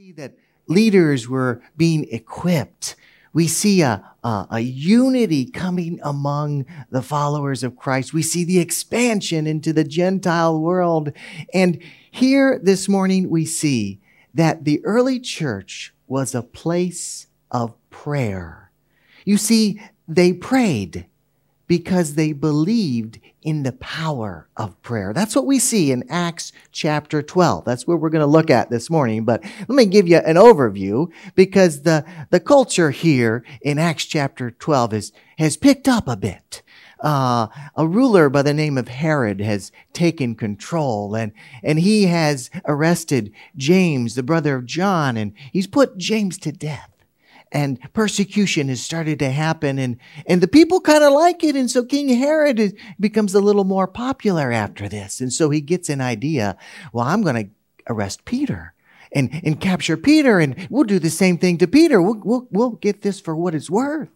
see that leaders were being equipped. We see a unity coming among the followers of Christ. We see the expansion into the Gentile world. And here this morning, we see that the early church was a place of prayer. You see, they prayed because they believed in the power of prayer. That's what we see in Acts chapter 12. That's where we're going to look at this morning. But let me give you an overview, because the culture here in Acts chapter 12 has picked up a bit. A ruler by the name of Herod has taken control, and he has arrested James, the brother of John, and he's put James to death. And persecution has started to happen, and the people kind of like it. And so King Herod becomes a little more popular after this. And so he gets an idea, well, I'm going to arrest Peter and capture Peter, and we'll do the same thing to Peter. We'll get this for what it's worth.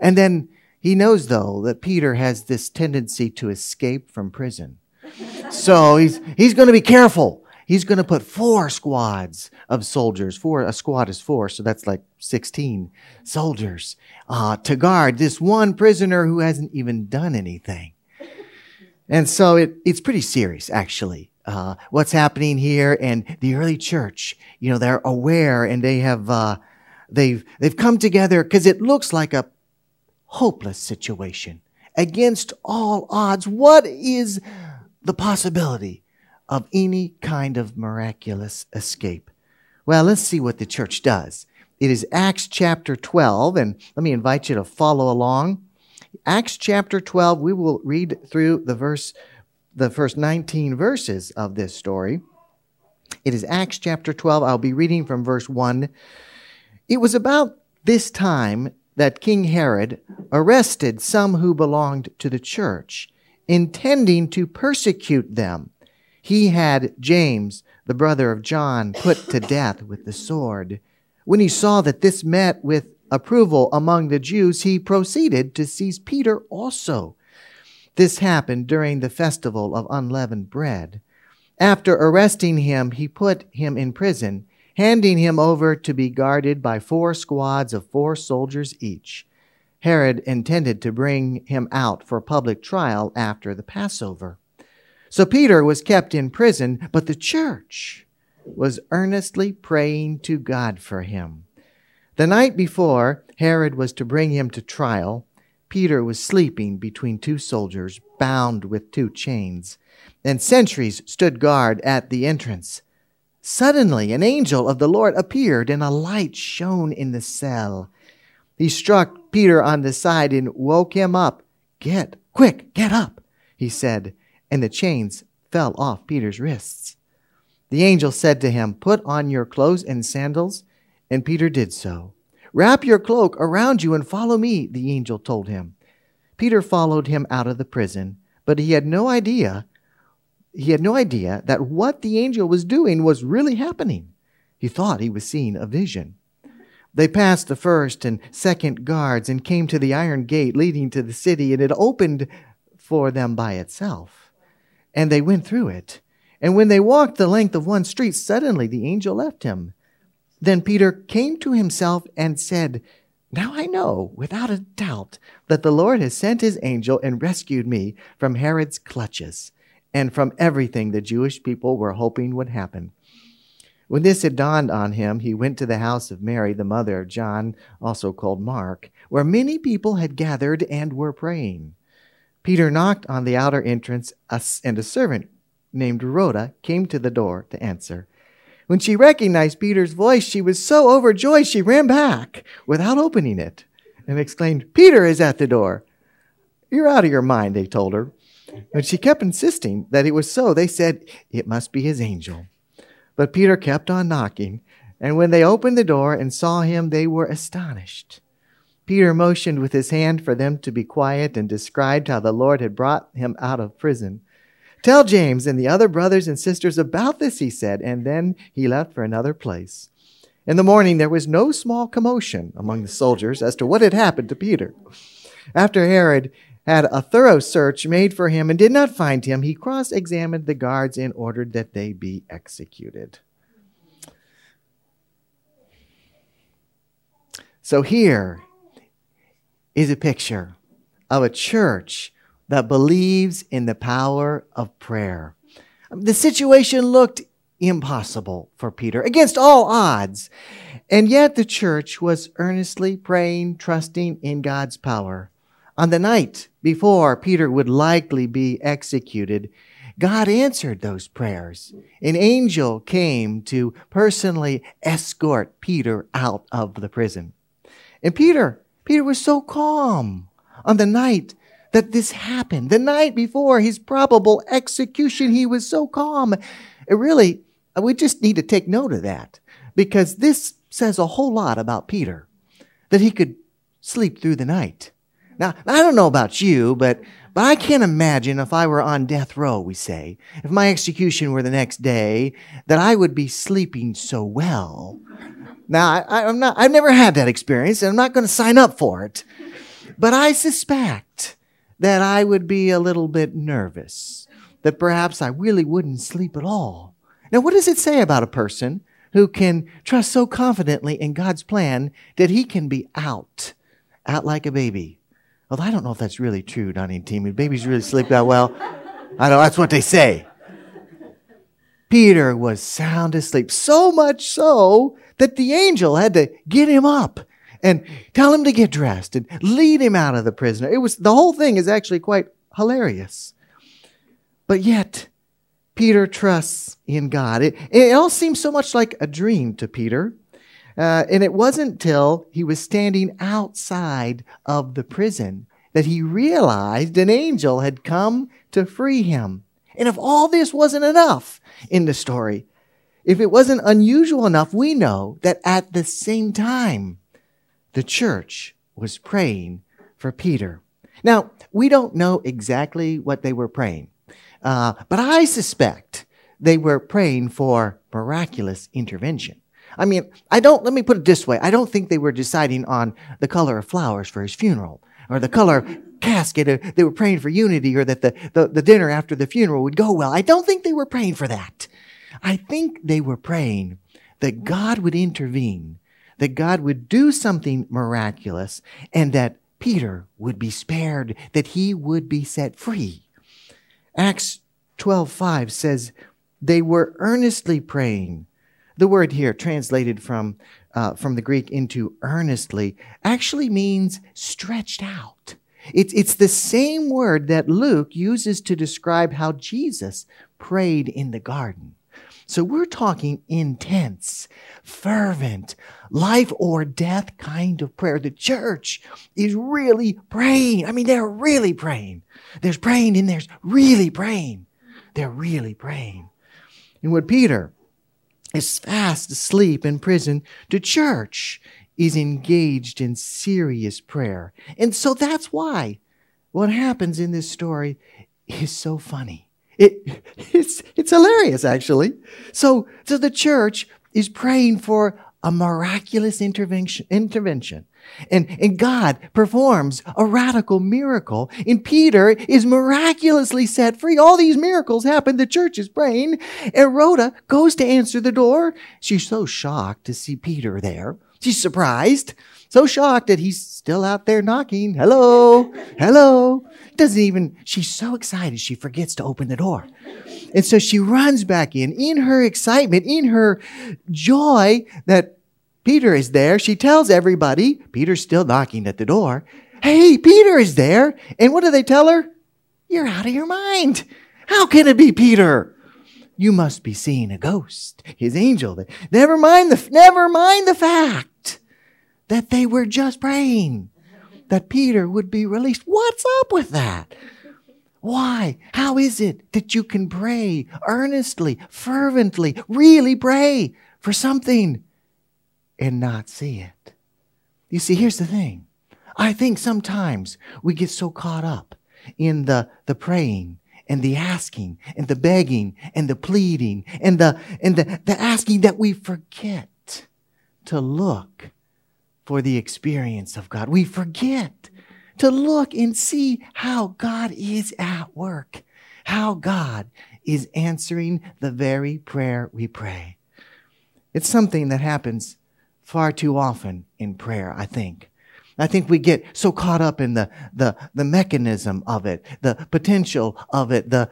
And then he knows, though, that Peter has this tendency to escape from prison. So he's going to be careful. He's going to put 4 squads of soldiers. A squad is 4, so that's like 16 soldiers to guard this one prisoner who hasn't even done anything. And so it's pretty serious, actually, what's happening here. And the early church, you know, they're aware, and they have they've come together because it looks like a hopeless situation. Against all odds, what is the possibility of any kind of miraculous escape? Well, let's see what the church does. It is Acts chapter 12, and let me invite you to follow along. Acts chapter 12, we will read through the first 19 verses of this story. It is Acts chapter 12. I'll be reading from verse 1. It was about this time that King Herod arrested some who belonged to the church, intending to persecute them. He had James, the brother of John, put to death with the sword. When he saw that this met with approval among the Jews, he proceeded to seize Peter also. This happened during the festival of unleavened bread. After arresting him, he put him in prison, handing him over to be guarded by 4 squads of 4 soldiers each. Herod intended to bring him out for public trial after the Passover. So Peter was kept in prison, but the church was earnestly praying to God for him. The night before Herod was to bring him to trial, Peter was sleeping between 2 soldiers, bound with 2 chains, and sentries stood guard at the entrance. Suddenly, an angel of the Lord appeared, and a light shone in the cell. He struck Peter on the side and woke him up. Get up, he said. And the chains fell off Peter's wrists. The angel said to him, "Put on your clothes and sandals," and Peter did so. "Wrap your cloak around you and follow me," the angel told him. Peter followed him out of the prison, but he had no idea that what the angel was doing was really happening. He thought he was seeing a vision. They passed the first and second guards and came to the iron gate leading to the city, and it opened for them by itself. And they went through it. And when they walked the length of one street, suddenly the angel left him. Then Peter came to himself and said, "Now I know, without a doubt, that the Lord has sent his angel and rescued me from Herod's clutches and from everything the Jewish people were hoping would happen." When this had dawned on him, he went to the house of Mary, the mother of John, also called Mark, where many people had gathered and were praying. Peter knocked on the outer entrance, and a servant named Rhoda came to the door to answer. When she recognized Peter's voice, she was so overjoyed she ran back without opening it and exclaimed, "Peter is at the door." "You're out of your mind," they told her. And she kept insisting that it was so. They said, "It must be his angel." But Peter kept on knocking, and when they opened the door and saw him, they were astonished. Peter motioned with his hand for them to be quiet and described how the Lord had brought him out of prison. "Tell James and the other brothers and sisters about this," he said, and then he left for another place. In the morning, there was no small commotion among the soldiers as to what had happened to Peter. After Herod had a thorough search made for him and did not find him, he cross-examined the guards and ordered that they be executed. So here is a picture of a church that believes in the power of prayer. The situation looked impossible for Peter, against all odds. And yet the church was earnestly praying, trusting in God's power. On the night before Peter would likely be executed, God answered those prayers. An angel came to personally escort Peter out of the prison. And Peter was so calm on the night that this happened. The night before his probable execution, he was so calm. Really, we just need to take note of that, because this says a whole lot about Peter, that he could sleep through the night. Now, I don't know about you, but I can't imagine if I were on death row, we say, if my execution were the next day, that I would be sleeping so well. Now, I've never had that experience, and I'm not going to sign up for it. But I suspect that I would be a little bit nervous, that perhaps I really wouldn't sleep at all. Now, what does it say about a person who can trust so confidently in God's plan that he can be out like a baby? Well, I don't know if that's really true, Donnie and team. Babies really sleep that well. I know, that's what they say. Peter was sound asleep, so much so that the angel had to get him up and tell him to get dressed and lead him out of the prison. The whole thing is actually quite hilarious. But yet, Peter trusts in God. It all seems so much like a dream to Peter. And it wasn't till he was standing outside of the prison that he realized an angel had come to free him. And if all this wasn't enough in the story, if it wasn't unusual enough, we know that at the same time, the church was praying for Peter. Now, we don't know exactly what they were praying, but I suspect they were praying for miraculous intervention. Let me put it this way. I don't think they were deciding on the color of flowers for his funeral or the color of casket. Or they were praying for unity, or that the dinner after the funeral would go well. I don't think they were praying for that. I think they were praying that God would intervene, that God would do something miraculous, and that Peter would be spared, that he would be set free. Acts 12:5 says they were earnestly praying. The word here, translated from the Greek into earnestly, actually means stretched out. It's the same word that Luke uses to describe how Jesus prayed in the garden. So we're talking intense, fervent, life or death kind of prayer. The church is really praying. They're really praying. There's praying and there's really praying. They're really praying. And what Peter is fast asleep in prison, the church is engaged in serious prayer. And so that's why what happens in this story is so funny. It's hilarious, actually. So the church is praying for a miraculous intervention. And God performs a radical miracle. And Peter is miraculously set free. All these miracles happen. The church is praying. And Rhoda goes to answer the door. She's so shocked to see Peter there. She's surprised. So shocked that he's still out there knocking. Hello, hello. She's so excited she forgets to open the door. And so she runs back in her excitement, in her joy that Peter is there. She tells everybody. Peter's still knocking at the door. Hey, Peter is there. And what do they tell her? You're out of your mind. How can it be Peter? You must be seeing a ghost. His angel. Never mind the fact that they were just praying that Peter would be released. What's up with that? Why? How is it that you can pray earnestly, fervently, really pray for something and not see it? You see, here's the thing. I think sometimes we get so caught up in the praying and the asking and the begging and the pleading and the asking that we forget to look for the experience of God. We forget to look and see how God is at work, how God is answering the very prayer we pray. It's something that happens far too often in prayer, I think. I think we get so caught up in the mechanism of it, the potential of it, the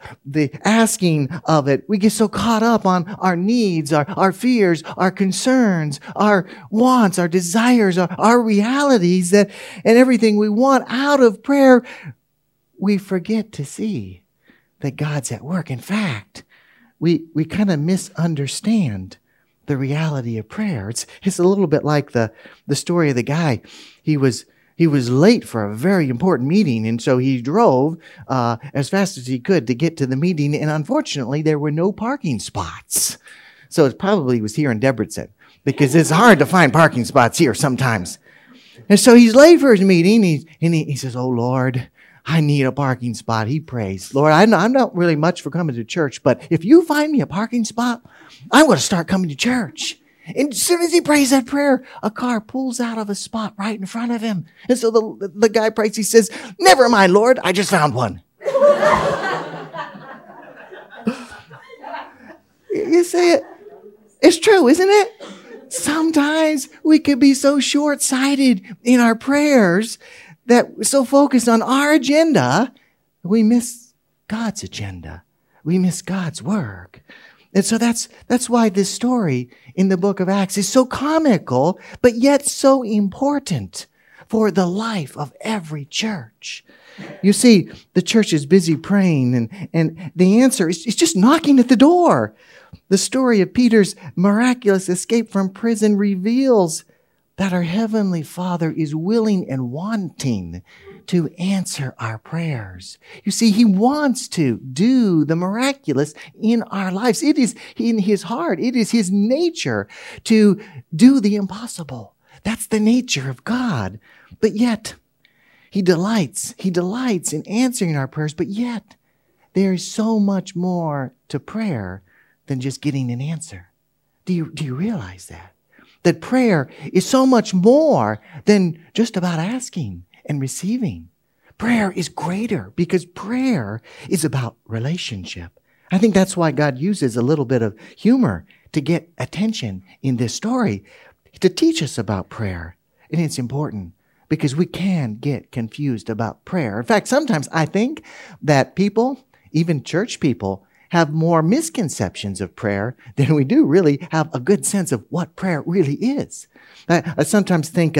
asking of it. We get so caught up on our needs, our fears, our concerns, our wants, our desires, our realities that, and everything we want out of prayer, we forget to see that God's at work. In fact, we kind of misunderstand the reality of prayer. It's a little bit like the story of the guy. He was late for a very important meeting, and so he drove as fast as he could to get to the meeting, and unfortunately, there were no parking spots. So it probably was here in Debrecen, because it's hard to find parking spots here sometimes. And so he's late for his meeting, and he says, "Oh, Lord, I need a parking spot." He prays, "Lord, I'm not really much for coming to church, but if you find me a parking spot, I'm going to start coming to church." And as soon as he prays that prayer, a car pulls out of a spot right in front of him. And so the guy prays, he says, "Never mind, Lord, I just found one." You say it. It's true, isn't it? Sometimes we could be so short-sighted in our prayers that we're so focused on our agenda, we miss God's agenda. We miss God's work. And so that's why this story in the book of Acts is so comical, but yet so important for the life of every church. You see, the church is busy praying, and the answer is it's just knocking at the door. The story of Peter's miraculous escape from prison reveals that our Heavenly Father is willing and wanting to answer our prayers. You see, He wants to do the miraculous in our lives. It is in His heart. It is His nature to do the impossible. That's the nature of God. But yet, He delights in answering our prayers. But yet, there is so much more to prayer than just getting an answer. Do you realize that? That prayer is so much more than just about asking and receiving. Prayer is greater because prayer is about relationship. I think that's why God uses a little bit of humor to get attention in this story, to teach us about prayer. And it's important because we can get confused about prayer. In fact, sometimes I think that people, even church people, have more misconceptions of prayer than we do really have a good sense of what prayer really is. I sometimes think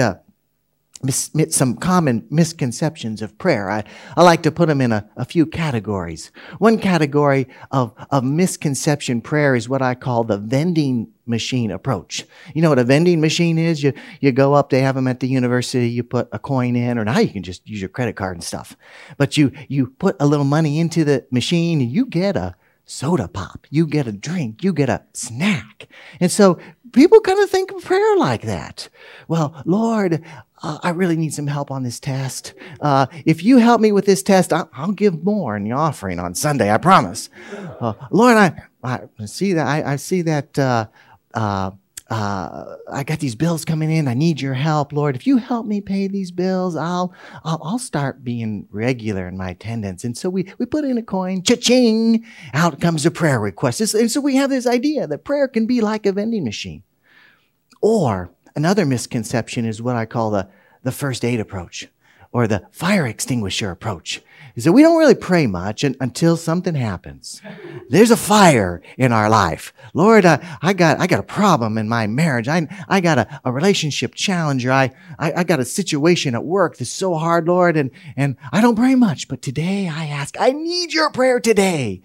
some common misconceptions of prayer. I like to put them in a few categories. One category of misconception prayer is what I call the vending machine approach. You know what a vending machine is? You go up, they have them at the university, you put a coin in, or now you can just use your credit card and stuff. But you put a little money into the machine and you get a soda pop, you get a drink, you get a snack. And so people kind of think of prayer like that. Well, Lord, I really need some help on this test. If you help me with this test, I'll give more in the offering on Sunday, I promise. Lord, I see that I got these bills coming in. I need your help, Lord. If you help me pay these bills, I'll start being regular in my attendance. And so we put in a coin, cha-ching, out comes a prayer request. And so we have this idea that prayer can be like a vending machine. Or another misconception is what I call the first aid approach, or the fire extinguisher approach, is that we don't really pray much until something happens. There's a fire in our life. Lord, I got a problem in my marriage. I got a relationship challenge. I got a situation at work that's so hard, Lord, and I don't pray much. But today I ask, I need your prayer today.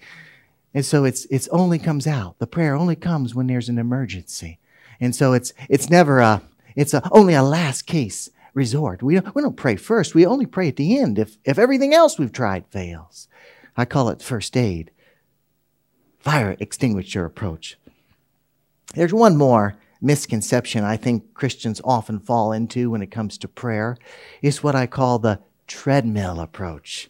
And so it's only comes out. The prayer only comes when there's an emergency. And so it's only a last case resort. We don't pray first. We only pray at the end if everything else we've tried fails. I call it first aid, fire extinguisher approach. There's one more misconception I think Christians often fall into when it comes to prayer. It's what I call the treadmill approach.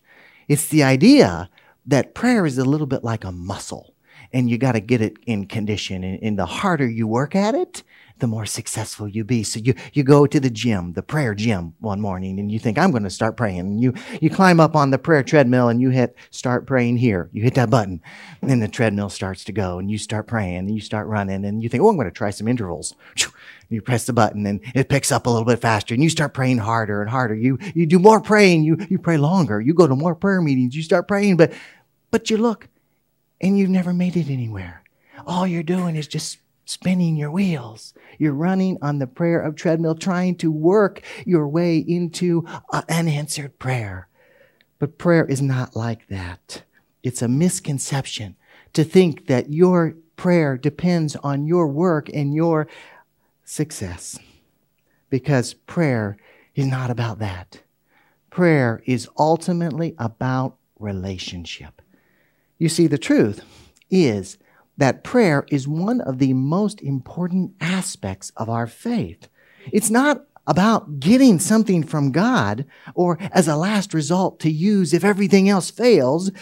It's the idea that prayer is a little bit like a muscle, and you got to get it in condition. And the harder you work at it, the more successful you be. So you go to the gym, the prayer gym one morning, and you think, I'm going to start praying. And you climb up on the prayer treadmill and you hit start praying here. You hit that button and the treadmill starts to go and you start praying and you start running and you think, oh, I'm going to try some intervals. You press the button and it picks up a little bit faster and you start praying harder and harder. You do more praying. You pray longer. You go to more prayer meetings. You start praying, but you look and you've never made it anywhere. All you're doing is just spinning your wheels. You're running on the prayer of treadmill, trying to work your way into an answered prayer. But prayer is not like that. It's a misconception to think that your prayer depends on your work and your success, because prayer is not about that. Prayer is ultimately about relationship. You see, the truth is that prayer is one of the most important aspects of our faith. It's not about getting something from God or as a last result to use if everything else fails.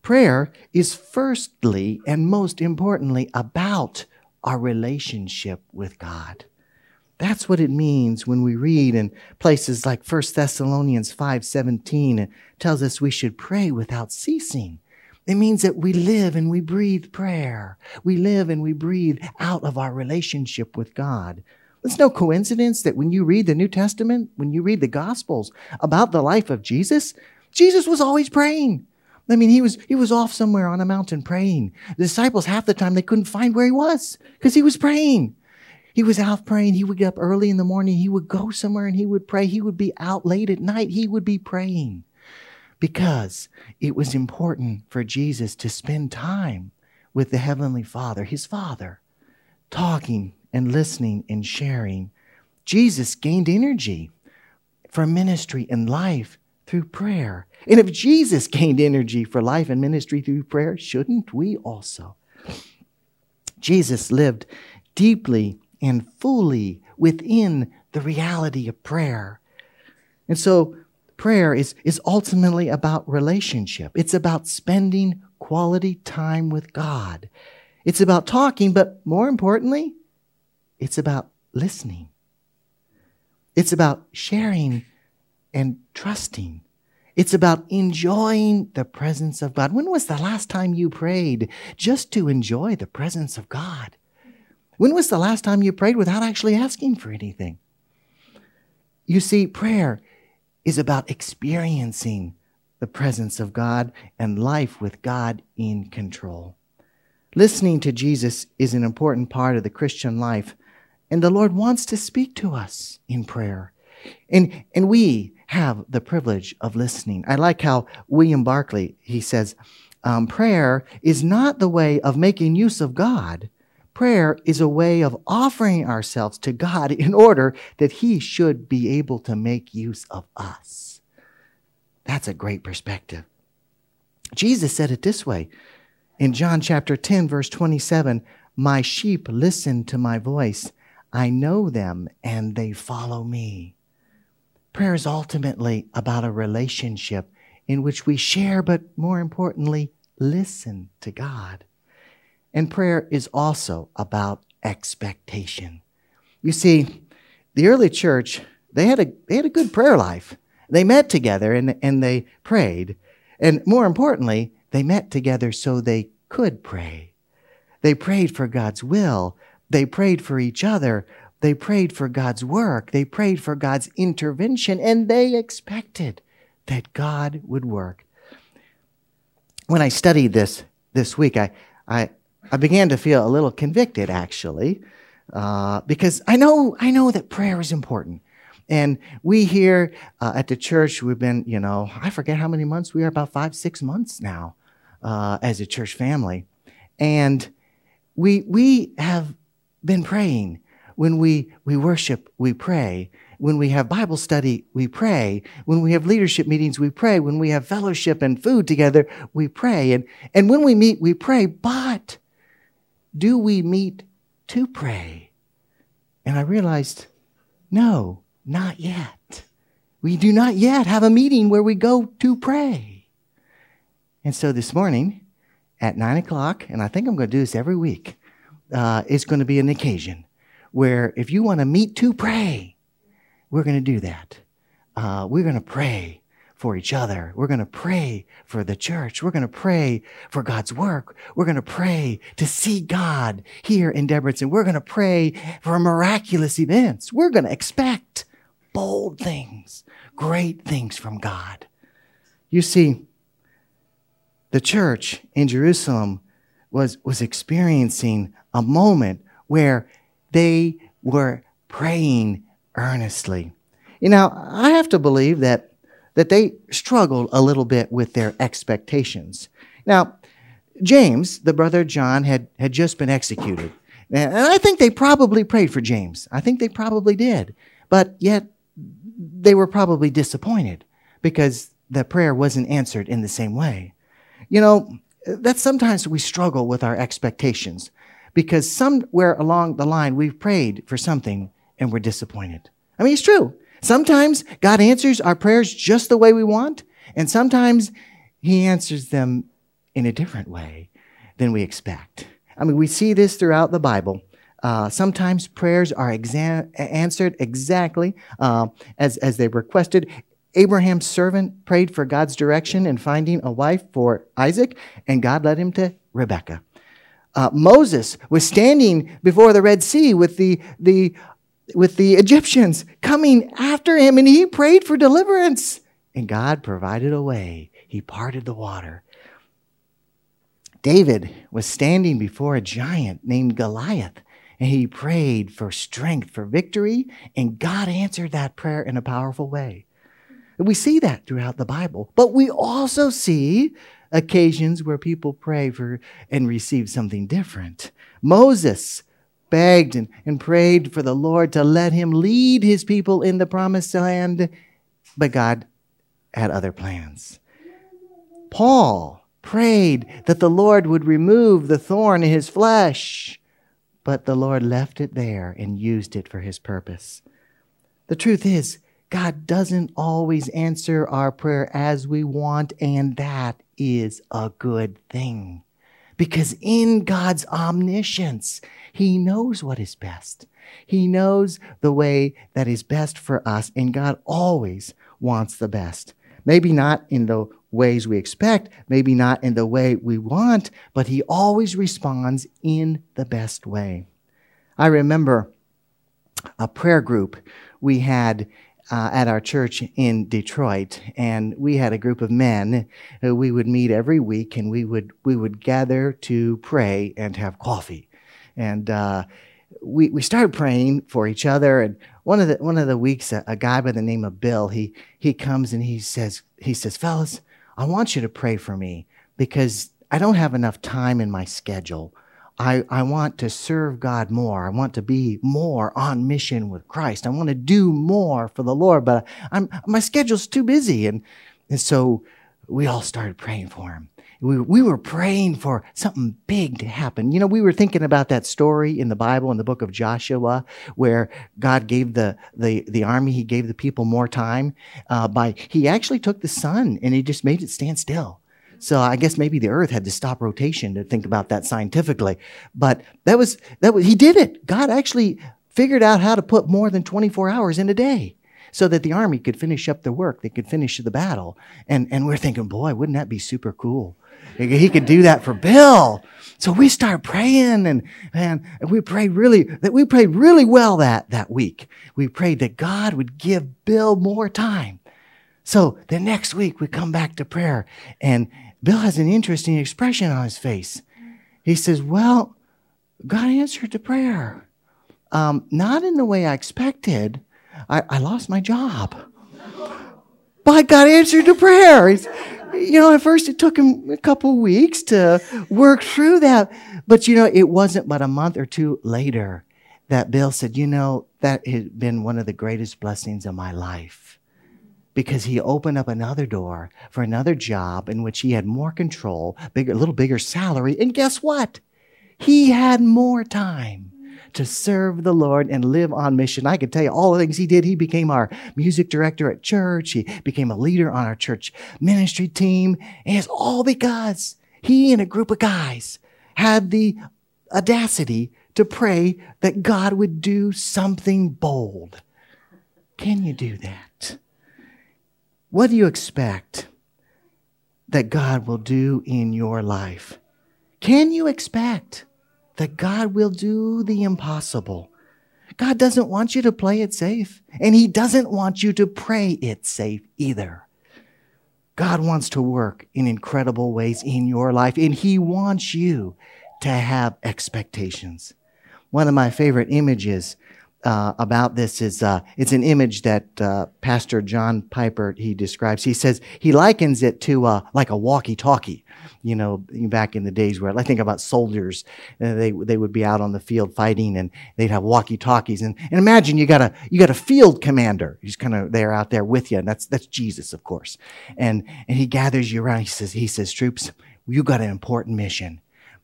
Prayer is firstly and most importantly about our relationship with God. That's what it means when we read in places like 1 Thessalonians 5:17. It tells us we should pray without ceasing. It means that we live and we breathe prayer. We live and we breathe out of our relationship with God. It's no coincidence that when you read the New Testament, when you read the Gospels about the life of Jesus, Jesus was always praying. I mean, he was off somewhere on a mountain praying. The disciples, half the time, they couldn't find where he was because he was praying. He was out praying. He would get up early in the morning. He would go somewhere and he would pray. He would be out late at night. He would be praying. Because it was important for Jesus to spend time with the Heavenly Father, his Father, talking and listening and sharing. Jesus gained energy for ministry and life through prayer. And if Jesus gained energy for life and ministry through prayer, shouldn't we also? Jesus lived deeply and fully within the reality of prayer. And so, prayer is ultimately about relationship. It's about spending quality time with God. It's about talking, but more importantly, it's about listening. It's about sharing and trusting. It's about enjoying the presence of God. When was the last time you prayed just to enjoy the presence of God? When was the last time you prayed without actually asking for anything? You see, prayer is about experiencing the presence of God and life with God in control. Listening to Jesus is an important part of the Christian life, and the Lord wants to speak to us in prayer. And we have the privilege of listening. I like how William Barclay, he says, prayer is not the way of making use of God. Prayer is a way of offering ourselves to God in order that he should be able to make use of us. That's a great perspective. Jesus said it this way in John chapter 10, verse 27, "My sheep listen to my voice. I know them and they follow me." Prayer is ultimately about a relationship in which we share, but more importantly, listen to God. And prayer is also about expectation. You see, the early church, they had a good prayer life. They met together and they prayed. And more importantly, they met together so they could pray. They prayed for God's will. They prayed for each other. They prayed for God's work. They prayed for God's intervention. And they expected that God would work. When I studied this week, I began to feel a little convicted, actually, because I know that prayer is important. And we here at the church, we've been, I forget how many months we are, about 5-6 months now as a church family. And we have been praying. When we worship, we pray. When we have Bible study, we pray. When we have leadership meetings, we pray. When we have fellowship and food together, we pray. And when we meet, we pray. But do we meet to pray? And I realized, no, not yet. We do not yet have a meeting where we go to pray. And so this morning at 9 o'clock, and I think I'm going to do this every week, it's going to be an occasion where if you want to meet to pray, we're going to do that. We're going to pray for each other. We're going to pray for the church. We're going to pray for God's work. We're going to pray to see God here in Debrecen. We're going to pray for miraculous events. We're going to expect bold things, great things from God. You see, the church in Jerusalem was experiencing a moment where they were praying earnestly. You know, I have to believe that they struggled a little bit with their expectations. Now, James, the brother of John, had just been executed. And I think they probably prayed for James. I think they probably did. But yet, they were probably disappointed because the prayer wasn't answered in the same way. You know, that's sometimes we struggle with our expectations because somewhere along the line, we've prayed for something and we're disappointed. I mean, it's true. Sometimes God answers our prayers just the way we want, and sometimes He answers them in a different way than we expect. I mean, we see this throughout the Bible. Sometimes prayers are answered exactly as they requested. Abraham's servant prayed for God's direction in finding a wife for Isaac, and God led him to Rebekah. Moses was standing before the Red Sea with the Egyptians coming after him, and he prayed for deliverance, and God provided a way. He parted the water. David was standing before a giant named Goliath, and he prayed for strength, for victory, and God answered that prayer in a powerful way. And we see that throughout the Bible, but we also see occasions where people pray for and receive something different. Moses begged and prayed for the Lord to let him lead his people in the promised land, but God had other plans. Paul prayed that the Lord would remove the thorn in his flesh, but the Lord left it there and used it for His purpose. The truth is, God doesn't always answer our prayer as we want, and that is a good thing. Because in God's omniscience, He knows what is best. He knows the way that is best for us, and God always wants the best. Maybe not in the ways we expect, maybe not in the way we want, but He always responds in the best way. I remember a prayer group we had at our church in Detroit, and we had a group of men who we would meet every week, and we would gather to pray and have coffee, and we started praying for each other. And one of the weeks, a guy by the name of Bill, he comes and he says, "Fellas, I want you to pray for me because I don't have enough time in my schedule. I want to serve God more. I want to be more on mission with Christ. I want to do more for the Lord, but my schedule's too busy." And so we all started praying for him. We were praying for something big to happen. You know, we were thinking about that story in the Bible, in the book of Joshua, where God gave the army, He gave the people more time. He actually took the sun and He just made it stand still. So I guess maybe the earth had to stop rotation to think about that scientifically. But that was He did it. God actually figured out how to put more than 24 hours in a day so that the army could finish up the work. They could finish the battle. And we're thinking, boy, wouldn't that be super cool? He could do that for Bill. So we started praying, and we prayed really well that week. We prayed that God would give Bill more time. So the next week we come back to prayer, and Bill has an interesting expression on his face. He says, "Well, God answered the prayer. Not in the way I expected. I lost my job. But God answered the prayer." You know, at first it took him a couple weeks to work through that. But, you know, it wasn't but a month or two later that Bill said, "You know, that had been one of the greatest blessings of my life." Because He opened up another door for another job in which he had more control, a little bigger salary. And guess what? He had more time to serve the Lord and live on mission. I could tell you all the things he did. He became our music director at church. He became a leader on our church ministry team. And it's all because he and a group of guys had the audacity to pray that God would do something bold. Can you do that? What do you expect that God will do in your life? Can you expect that God will do the impossible? God doesn't want you to play it safe, and he doesn't want you to pray it safe either. God wants to work in incredible ways in your life, and he wants you to have expectations. One of my favorite images about this is, it's an image that Pastor John Piper, he describes. He says, he likens it to like a walkie-talkie. You know, back in the days where I think about soldiers, they would be out on the field fighting and they'd have walkie-talkies. And imagine you got a field commander who's kind of there out there with you. And that's Jesus, of course. And he gathers you around. He says, troops, you got an important mission.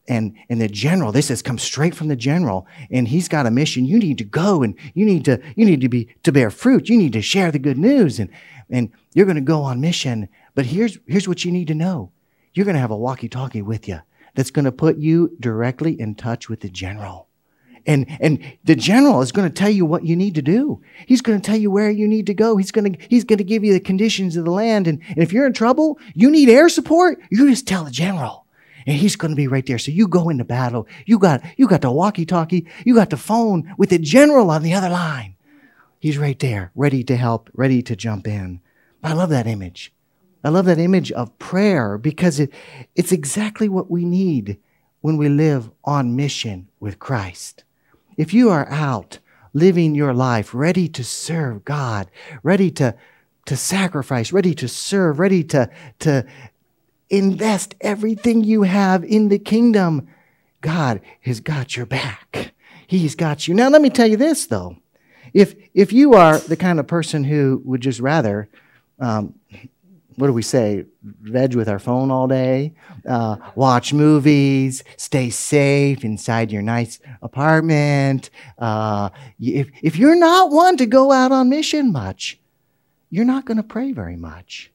And the general, this has come straight from the general, and he's got a mission. You need to go, and you need to bear fruit. You need to share the good news, and you're going to go on mission. But here's what you need to know. You're going to have a walkie-talkie with you that's going to put you directly in touch with the general. And the general is going to tell you what you need to do. He's going to tell you where you need to go. He's going to give you the conditions of the land. And if you're in trouble, you need air support, you just tell the general. And he's going to be right there. So you go into battle. You got the walkie-talkie. You got the phone with the general on the other line. He's right there, ready to help, ready to jump in. I love that image. I love that image of prayer because it's exactly what we need when we live on mission with Christ. If you are out living your life, ready to serve God, ready to sacrifice, ready to serve, ready to invest everything you have in the kingdom, God has got your back. He's got you. Now, let me tell you this, though. If you are the kind of person who would just rather, what do we say, veg with our phone all day, watch movies, stay safe inside your nice apartment, if you're not one to go out on mission much, you're not going to pray very much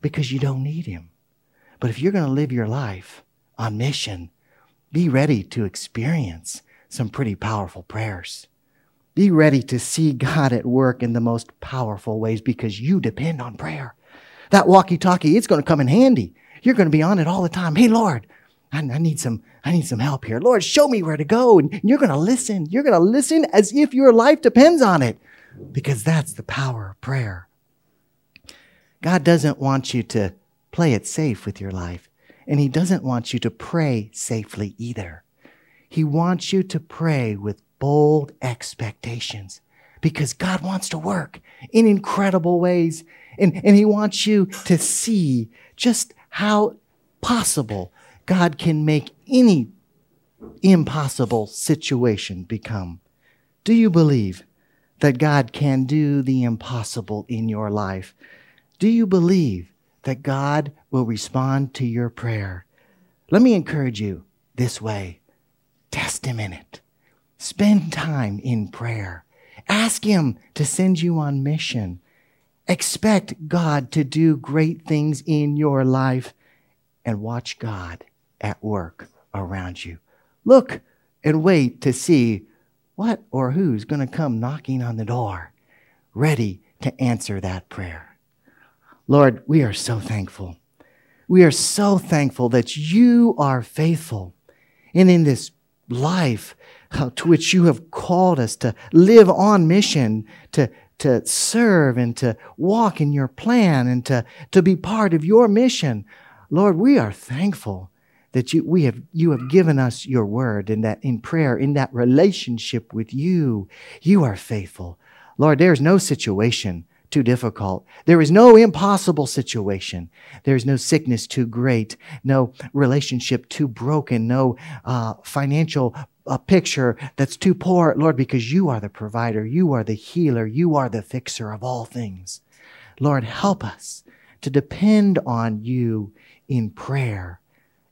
because you don't need him. But if you're going to live your life on mission, be ready to experience some pretty powerful prayers. Be ready to see God at work in the most powerful ways because you depend on prayer. That walkie-talkie, it's going to come in handy. You're going to be on it all the time. Hey, Lord, I need some help here. Lord, show me where to go. And you're going to listen. You're going to listen as if your life depends on it because that's the power of prayer. God doesn't want you to play it safe with your life. And he doesn't want you to pray safely either. He wants you to pray with bold expectations because God wants to work in incredible ways. And he wants you to see just how possible God can make any impossible situation become. Do you believe that God can do the impossible in your life? Do you believe that God will respond to your prayer? Let me encourage you this way. Test him in it. Spend time in prayer. Ask him to send you on mission. Expect God to do great things in your life and watch God at work around you. Look and wait to see what or who's going to come knocking on the door, ready to answer that prayer. Lord, we are so thankful. We are so thankful that you are faithful. And in this life to which you have called us to live on mission, to serve and to walk in your plan and to be part of your mission, Lord, we are thankful that you have given us your word and that in prayer, in that relationship with you, you are faithful. Lord, there is no situation too difficult. There is no impossible situation. There is no sickness too great, no relationship too broken, no financial picture that's too poor, Lord, because you are the provider, you are the healer, you are the fixer of all things. Lord, help us to depend on you in prayer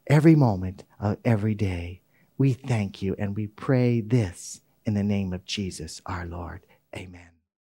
every moment of every day. We thank you and we pray this in the name of Jesus, our Lord. Amen.